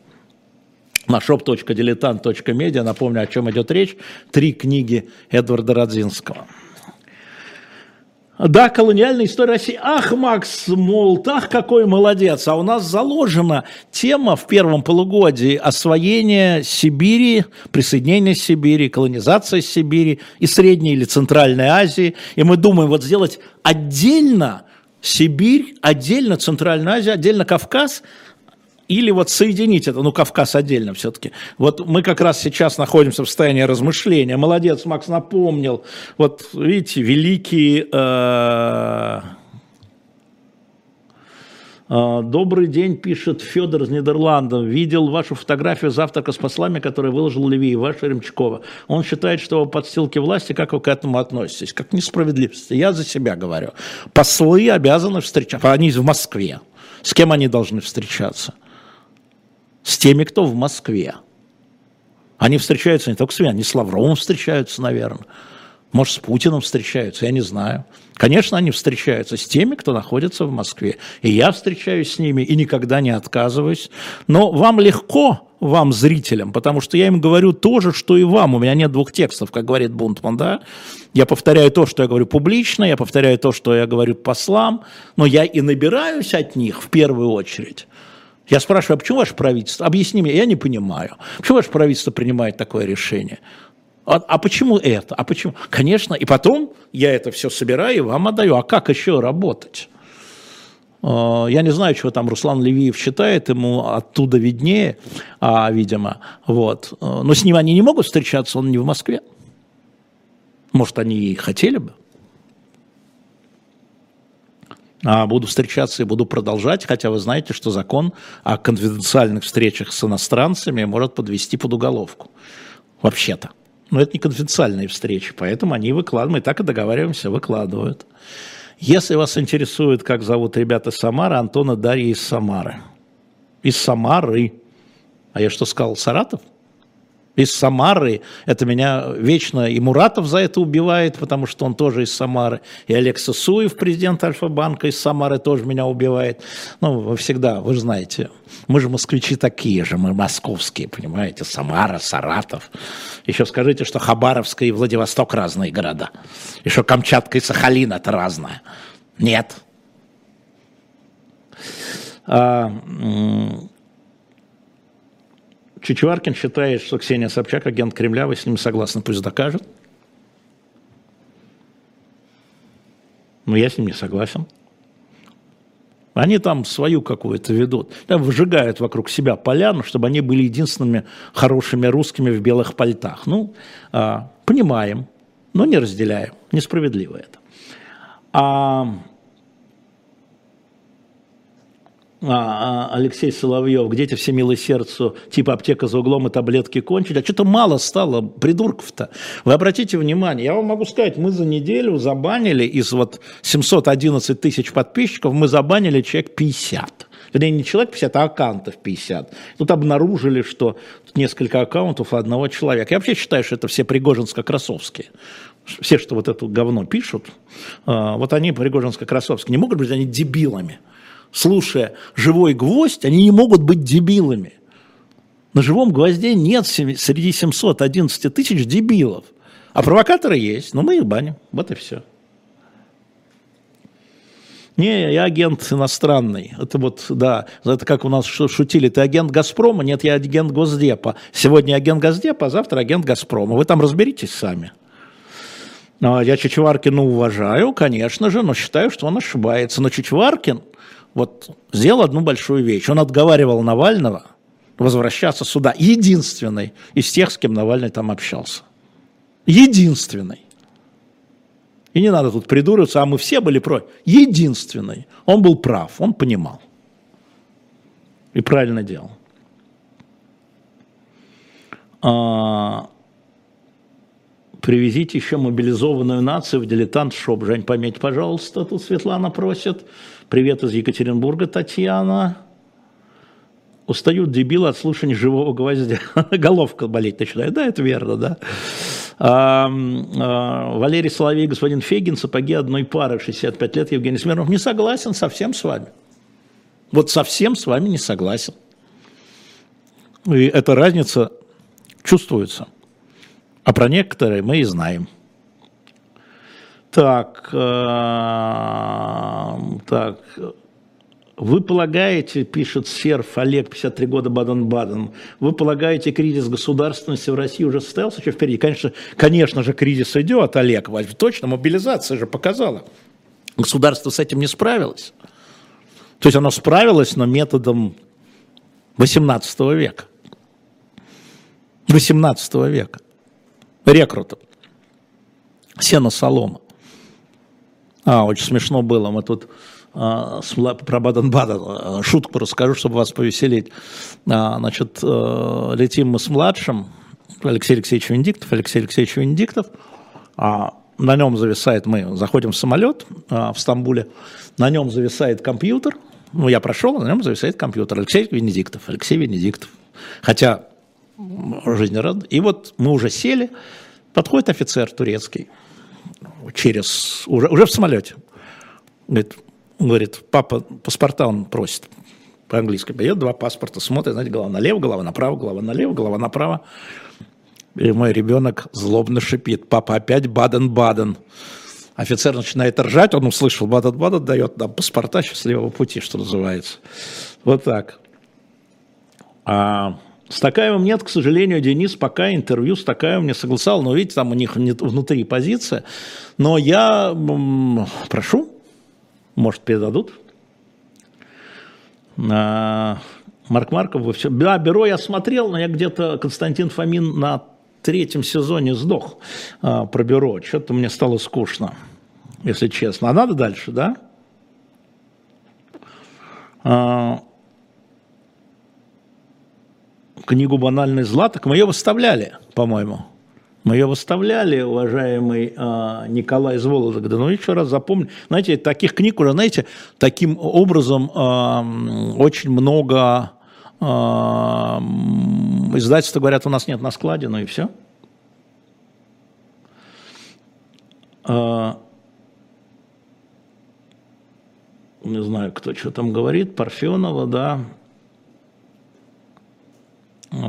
На шоп точка дилетант точка медиа, напомню, о чем идет речь, три книги Эдварда Радзинского. Да, колониальная история России. Ах, Макс Молт, ах, какой молодец. А у нас заложена тема в первом полугодии освоения Сибири, присоединения Сибири, колонизация Сибири и Средней или Центральной Азии. И мы думаем вот сделать отдельно Сибирь, отдельно Центральную Азию, отдельно Кавказ. Или вот соединить это, ну, Кавказ отдельно все-таки. Вот мы как раз сейчас находимся в состоянии размышления. Молодец, Макс напомнил. Вот, видите, великий... Э... Добрый день, пишет Федор из Нидерландов. Видел вашу фотографию завтрака с послами, которую выложил Левиев, ваша Ремчкова. Он считает, что вы подстилки власти. Как вы к этому относитесь? Как к несправедливости. Я за себя говорю. Послы обязаны встречаться. Они в Москве. С кем они должны встречаться? С теми, кто в Москве. Они встречаются не только с меня, они с Лавровым встречаются, наверное. Может, с Путиным встречаются, я не знаю. Конечно, они встречаются с теми, кто находится в Москве. И я встречаюсь с ними и никогда не отказываюсь. Но вам легко, вам, зрителям, потому что я им говорю то же, что и вам. У меня нет двух текстов, как говорит Бунтман, да? Я повторяю то, что я говорю публично, я повторяю то, что я говорю послам, но я и набираюсь от них в первую очередь. Я спрашиваю, а почему ваше правительство, объясни мне, я не понимаю, почему ваше правительство принимает такое решение? А, а почему это? А почему? Конечно, и потом я это все собираю и вам отдаю. А как еще работать? Я не знаю, чего там Руслан Левиев читает, ему оттуда виднее, а, видимо. Вот. Но с ним они не могут встречаться, он не в Москве. Может, они и хотели бы. А буду встречаться и буду продолжать, хотя вы знаете, что закон о конфиденциальных встречах с иностранцами может подвести под уголовку. Вообще-то. Но это не конфиденциальные встречи, поэтому они выкладывают, мы так и договариваемся, выкладывают. Если вас интересует, как зовут ребята Самары, Антона Дарья из Самары. Из Самары. А я что сказал, Саратов? Из Самары. Это меня вечно и Муратов за это убивает, потому что он тоже из Самары. И Олег Сысуев, президент Альфа-банка из Самары, тоже меня убивает. Ну, вы всегда, вы же знаете, мы же москвичи такие же, мы московские, понимаете, Самара, Саратов. Еще скажите, что Хабаровск и Владивосток разные города. Еще Камчатка и Сахалин это разное. Нет. А, Чичеваркин считает, что Ксения Собчак агент Кремля, вы с ним согласны, пусть докажет. Но я с ним не согласен. Они там свою какую-то ведут. Там выжигают вокруг себя поляну, чтобы они были единственными хорошими русскими в белых пальтах. Ну, понимаем, но не разделяем. Несправедливо это. А... Алексей Соловьев, где-то все милые сердцу, типа аптека за углом и таблетки кончили. А что-то мало стало придурков-то. Вы обратите внимание, я вам могу сказать, мы за неделю забанили из вот семьсот одиннадцать тысяч подписчиков, мы забанили человек пятьдесят. Вернее, не человек пятьдесят, а аккаунтов пятьдесят. Тут обнаружили, что несколько аккаунтов одного человека. Я вообще считаю, что это все пригожинско-красовские. Все, что вот это говно пишут, вот они пригожинско-красовские. Не могут быть они дебилами. Слушая «Живой гвоздь», они не могут быть дебилами. На «Живом гвозде» нет среди семисот одиннадцати тысяч дебилов. А провокаторы есть, но мы их баним. Вот и все. Не, я агент иностранный. Это вот, да, это как у нас шутили. Ты агент «Газпрома»? Нет, я агент «Госдепа». Сегодня агент «Госдепа», а завтра агент «Газпрома». Вы там разберитесь сами. Я Чичеваркина уважаю, конечно же, но считаю, что он ошибается. Но Чичеваркин... Вот сделал одну большую вещь. Он отговаривал Навального возвращаться сюда. Единственный из тех, с кем Навальный там общался. Единственный. И не надо тут придуриваться, а мы все были против. Единственный. Он был прав, он понимал. И правильно делал. А... Привезите еще мобилизованную нацию в дилетант-шоп. Жень, пометь, пожалуйста, тут Светлана просит. Привет из Екатеринбурга, Татьяна. Устают дебилы от слушания «Живого гвоздя». Головка болеть начинает. Да, это верно, да. А, а, Валерий Соловей, господин Фегин, сапоги одной пары, шестьдесят пять лет, Евгений Смирнов. Не согласен совсем с вами. Вот совсем с вами не согласен. И эта разница чувствуется. А про некоторые мы и знаем. Так, э, так, вы полагаете, пишет Серф Олег, пятьдесят три года, Баден-Баден, вы полагаете, кризис государственности в России уже состоялся еще впереди? Конечно, конечно же, кризис идет, Олег, точно, мобилизация же показала. Государство с этим не справилось. То есть оно справилось, но методом восемнадцатого века. восемнадцатого века. Рекрутов. Сено, солома. А, очень смешно было. Мы тут а, с, про Баден-Баден шутку расскажу, чтобы вас повеселить. А, значит, а, летим мы с младшим, Алексей Алексеевич Венедиктов, Алексей Алексеевич Венедиктов. А, на нем зависает, мы заходим в самолет а, в Стамбуле, на нем зависает компьютер, Ну, я прошел, на нем зависает компьютер. Алексей Венедиктов, Алексей Венедиктов. Хотя жизнь рада. И вот мы уже сели, подходит офицер турецкий, через, уже, уже в самолете. Говорит, говорит, папа, паспорта он просит. По-английски поедет, два паспорта смотрит, знаете, голова налево, голова направо, голова налево, голова направо. И мой ребенок злобно шипит: папа, опять Баден-Баден. Офицер начинает ржать, он услышал Баден-Баден, дает нам паспорта счастливого пути, что называется. Вот так. А с Такаевым нет, к сожалению, Денис, пока интервью с Такаевым не согласовал. Но видите, там у них внутри позиция. Но я м-м, прошу, может, передадут. А, Марк Марков, вы все... Да, бюро я смотрел, но я где-то, Константин Фомин на третьем сезоне сдох а, про бюро. Что-то мне стало скучно, если честно. А надо дальше, да? А... Книгу «Банальный златок» мы ее выставляли, по-моему. Мы ее выставляли, уважаемый э, Николай из Вологды. Но еще раз запомню. Знаете, таких книг уже, знаете, таким образом э, очень много э, издательств говорят, у нас нет на складе, ну и все. Э, не знаю, кто что там говорит. Парфенова, да.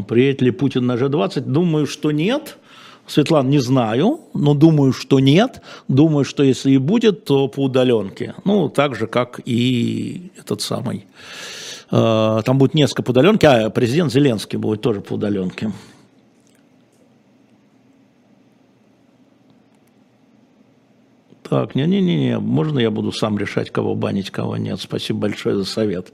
Приедет ли Путин на Жэ двадцать? Думаю, что нет. Светлана, не знаю, но думаю, что нет. Думаю, что если и будет, то по удаленке. Ну, так же, как и этот самый. Э, там будет несколько по удаленке, а президент Зеленский будет тоже по удаленке. Так, не-не-не, можно я буду сам решать, кого банить, кого нет? Спасибо большое за совет.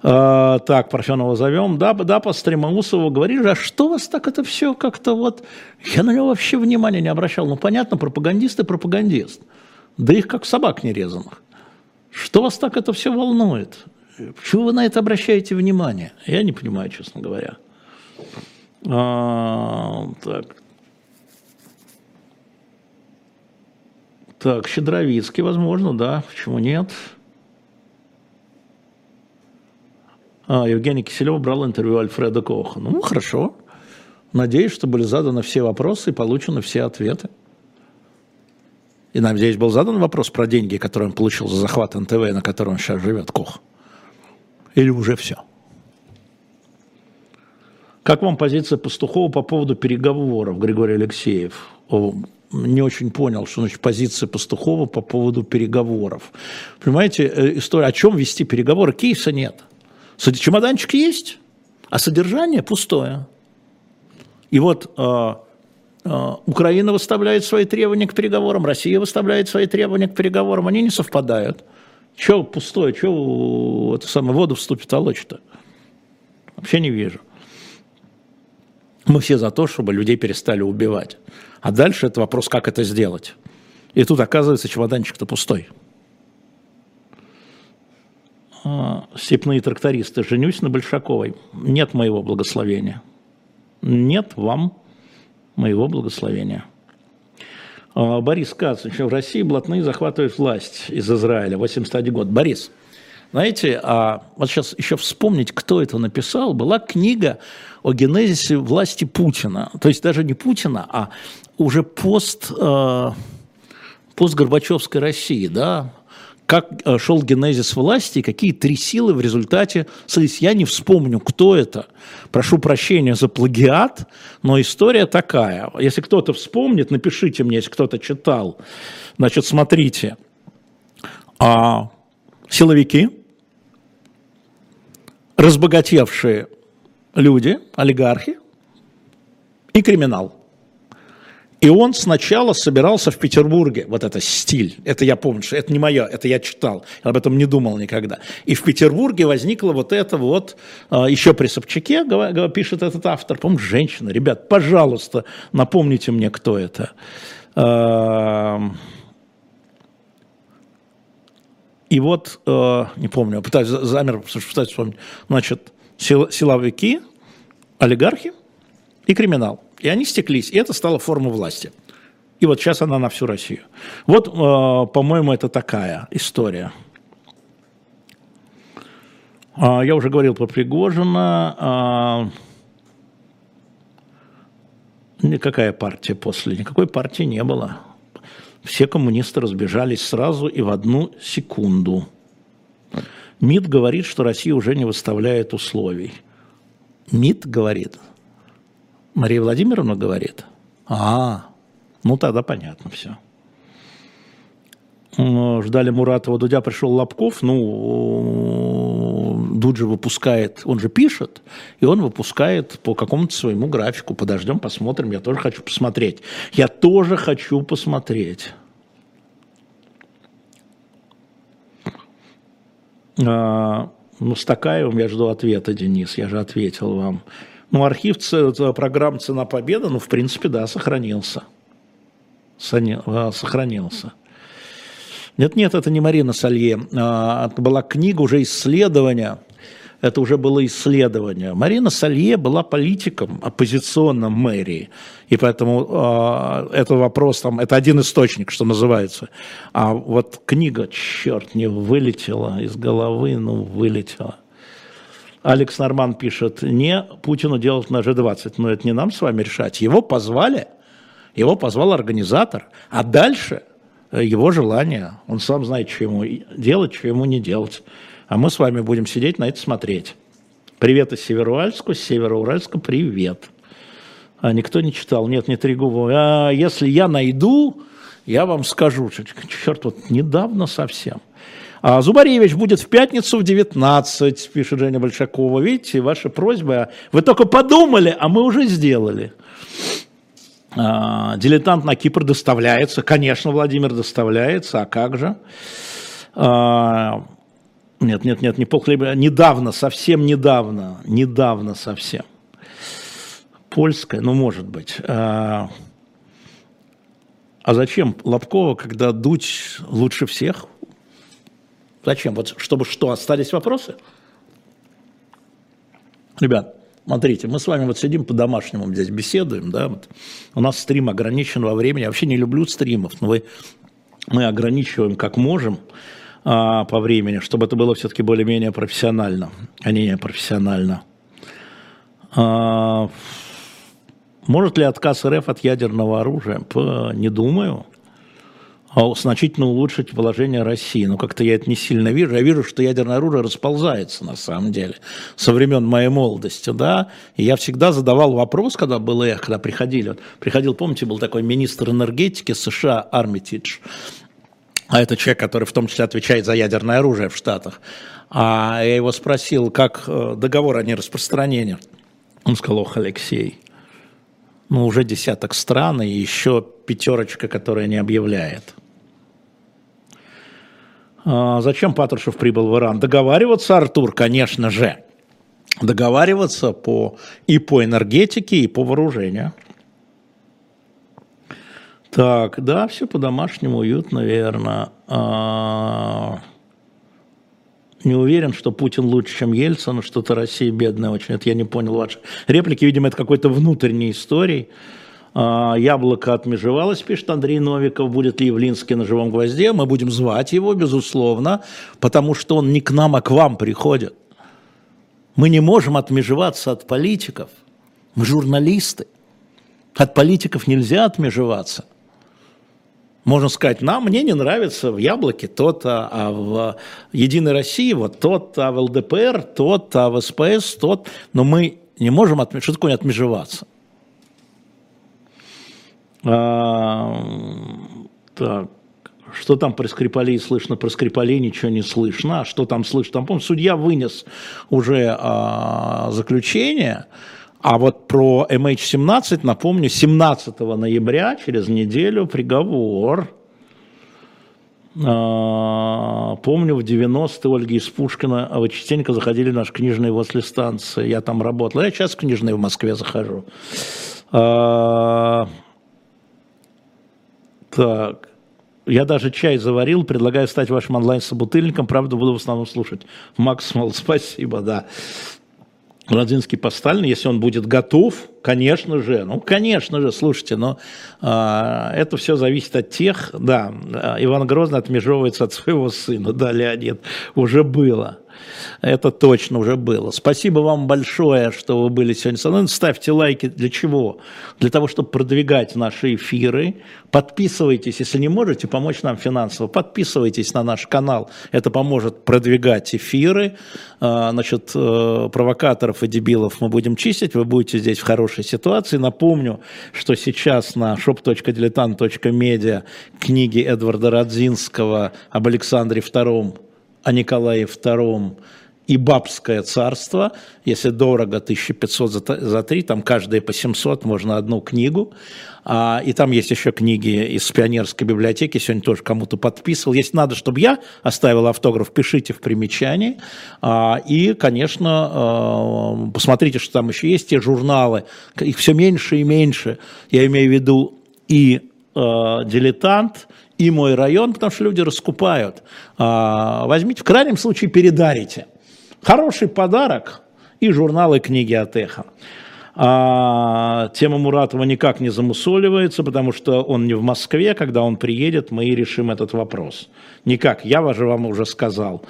Uh, так, Парфенова зовем. Да, да, по Стремоусову говоришь, а что вас так это все как-то вот... Я на него вообще внимания не обращал. Ну, понятно, пропагандист и пропагандист. Да их как собак нерезанных. Что вас так это все волнует? Почему вы на это обращаете внимание? Я не понимаю, честно говоря. Uh, так... Так, Щедровицкий, возможно, да. Почему нет? Евгений Киселев брал интервью Альфреда Коха. Ну, хорошо. Надеюсь, что были заданы все вопросы и получены все ответы. И, надеюсь, был задан вопрос про деньги, которые он получил за захват эн тэ вэ, на котором он сейчас живет, Кох. Или уже все? Как вам позиция Пастухова по поводу переговоров, Григорий Алексеев? Не очень понял, что значит позиция Пастухова по поводу переговоров. Понимаете, история, о чем вести переговоры? Кейса нет. Чемоданчик есть, а содержание пустое. И вот э, э, Украина выставляет свои требования к переговорам, Россия выставляет свои требования к переговорам, они не совпадают. Чего пустое, чего это самое, воду в ступе толочь-то? Вообще не вижу. Мы все за то, чтобы людей перестали убивать. А дальше это вопрос, как это сделать. И тут оказывается, чемоданчик-то пустой. Степные трактористы. Женюсь на Большаковой. Нет моего благословения. Нет вам моего благословения. Борис Кац. В России блатные захватывают власть из Израиля. восемьдесят один год. Борис, знаете, вот сейчас еще вспомнить, кто это написал. Была книга о генезисе власти Путина. То есть даже не Путина, а уже пост, пост Горбачевской России, да, как шел генезис власти и какие три силы в результате слились. Я не вспомню, кто это. Прошу прощения за плагиат, но история такая. Если кто-то вспомнит, напишите мне, если кто-то читал. Значит, смотрите. А, силовики, разбогатевшие люди, олигархи и криминал. И он сначала собирался в Петербурге, вот это стиль, это я помню, что это не мое, это я читал, об этом не думал никогда. И в Петербурге возникло вот это вот, еще при Собчаке, пишет этот автор, по-моему, женщина, ребят, пожалуйста, напомните мне, кто это. И вот, не помню, пытаюсь замер, пытаюсь вспомнить, значит, силовики, олигархи и криминал. И они стеклись, и это стала форма власти. И вот сейчас она на всю Россию. Вот, э, по-моему, это такая история. Я уже говорил про Пригожина. Никакая партия после, никакой партии не было. Все коммунисты разбежались сразу и в одну секунду. МИД говорит, что Россия уже не выставляет условий. МИД говорит. Мария Владимировна говорит. А, ну тогда понятно все. Ждали Муратова, Дудя, пришел Лобков. Ну, Дудь же выпускает, он же пишет, и он выпускает по какому-то своему графику. Подождем, посмотрим, я тоже хочу посмотреть. Я тоже хочу посмотреть. А, ну, с Такаевым я жду ответа, Денис, я же ответил вам. Ну, архив программ «Цена победы», ну, в принципе, да, сохранился. Сохранился. Нет, нет, это не Марина Салье. Это была книга уже исследования. Это уже было исследование. Марина Салье была политиком, оппозиционным мэрии. И поэтому э, это вопрос, там, это один источник, что называется. А вот книга, черт, не вылетела из головы, ну вылетела. Алекс Норман пишет, не Путину делать на Джи двадцать, но это не нам с вами решать. Его позвали, его позвал организатор, а дальше его желание. Он сам знает, что ему делать, что ему не делать. А мы с вами будем сидеть на это смотреть. Привет из Североуральска, с Североуральска привет. А никто не читал, нет, не Трегубова. А если я найду, я вам скажу, черт, вот недавно совсем. А Зубаревич будет в пятницу в девятнадцать, пишет Женя Большакова. Видите, ваши просьбы, вы только подумали, а мы уже сделали. А, дилетант на Кипр доставляется, конечно, Владимир доставляется, а как же? А, Нет, нет, нет, не полхлеба. Недавно, совсем недавно, недавно совсем. Польская, ну, может быть. А, а зачем Лобкова, когда Дудь лучше всех? Зачем? Вот чтобы что, остались вопросы? Ребят, смотрите, мы с вами вот сидим по-домашнему здесь, беседуем, да, вот. У нас стрим ограничен во времени. Я вообще не люблю стримов, но вы, мы ограничиваем как можем по времени, чтобы это было все-таки более-менее профессионально, а не непрофессионально. А, может ли отказ РФ от ядерного оружия? П, не думаю. А значительно улучшить положение России. Ну, как-то я это не сильно вижу. Я вижу, что ядерное оружие расползается, на самом деле, со времен моей молодости, да. И я всегда задавал вопрос, когда было эхо, когда приходили. Вот, приходил, помните, был такой министр энергетики США Армитидж. А это человек, который в том числе отвечает за ядерное оружие в Штатах. А я его спросил, как договор о нераспространении. Он сказал, ох, Алексей, ну уже десяток стран и еще пятерочка, которая не объявляет. А зачем Патрушев прибыл в Иран? Договариваться, Артур, конечно же. Договариваться по, и по энергетике, и по вооружению. Так, да, все по-домашнему, уютно, верно. А... Не уверен, что Путин лучше, чем Ельцин, что-то Россия бедная очень. Это я не понял ваши реплики, видимо, это какой-то внутренней истории. А... Яблоко отмежевалось, пишет Андрей Новиков. Будет ли Явлинский на живом гвозде? Мы будем звать его, безусловно, потому что он не к нам, а к вам приходит. Мы не можем отмежеваться от политиков. Мы журналисты. От политиков нельзя отмежеваться. Можно сказать, нам, мне не нравится в Яблоке то-то, а в Единой России вот то-то, а в ЛДПР то-то, а в СПС то-то. Но мы не можем отме... Что такое отмежеваться? А, так, что там про Скрипалей слышно? Про Скрипалей ничего не слышно. А что там слышно? Там, по-моему, судья вынес уже а, заключение. А вот про эм эйч семнадцать, напомню, семнадцатого ноября, через неделю, приговор. Помню, в девяностые Ольги из Пушкина, вы частенько заходили в наш книжный возле станции, я там работал, я сейчас в книжный в Москве захожу. Так, я даже чай заварил, предлагаю стать вашим онлайн-собутыльником, правда, буду в основном слушать. Макс, мол, спасибо, да. Радзинский постально, если он будет готов, конечно же, ну, конечно же, слушайте, но а, это все зависит от тех, да, Иван Грозный отмежевывается от своего сына, да, Леонид, уже было. Это точно уже было. Спасибо вам большое, что вы были сегодня со мной. Ставьте лайки. Для чего? Для того, чтобы продвигать наши эфиры. Подписывайтесь, если не можете помочь нам финансово. Подписывайтесь на наш канал. Это поможет продвигать эфиры. Значит, провокаторов и дебилов мы будем чистить. Вы будете здесь в хорошей ситуации. Напомню, что сейчас на shop.diletant.media книги Эдварда Радзинского об Александре втором, о Николае втором и Бабское царство. Если дорого, тысяча пятьсот за три, там каждые по семьсот, можно одну книгу. А, и там есть еще книги из пионерской библиотеки, сегодня тоже кому-то подписывал. Если надо, чтобы я оставил автограф, пишите в примечании. А, и, конечно, э, посмотрите, что там еще есть, те журналы. Их все меньше и меньше. Я имею в виду и э, «Дилетант», и «Мой район», потому что люди раскупают. А, возьмите, в крайнем случае передарите. Хороший подарок и журналы, книги от «Эхо». А, тема Муратова никак не замусоливается, потому что он не в Москве. Когда он приедет, мы и решим этот вопрос. Никак, я же вам уже сказал.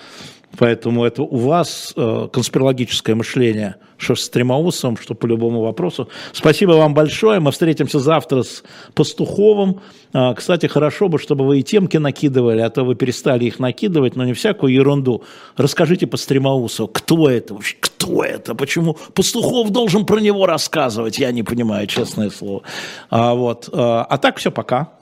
Поэтому это у вас э, конспирологическое мышление, что с Стремоусовым, что по любому вопросу. Спасибо вам большое. Мы встретимся завтра с Пастуховым. Э, кстати, хорошо бы, чтобы вы и темки накидывали, а то вы перестали их накидывать, но не всякую ерунду. Расскажите по Стремоусову, кто это вообще, кто это, почему Пастухов должен про него рассказывать, я не понимаю, честное слово. А, вот. а так все, пока.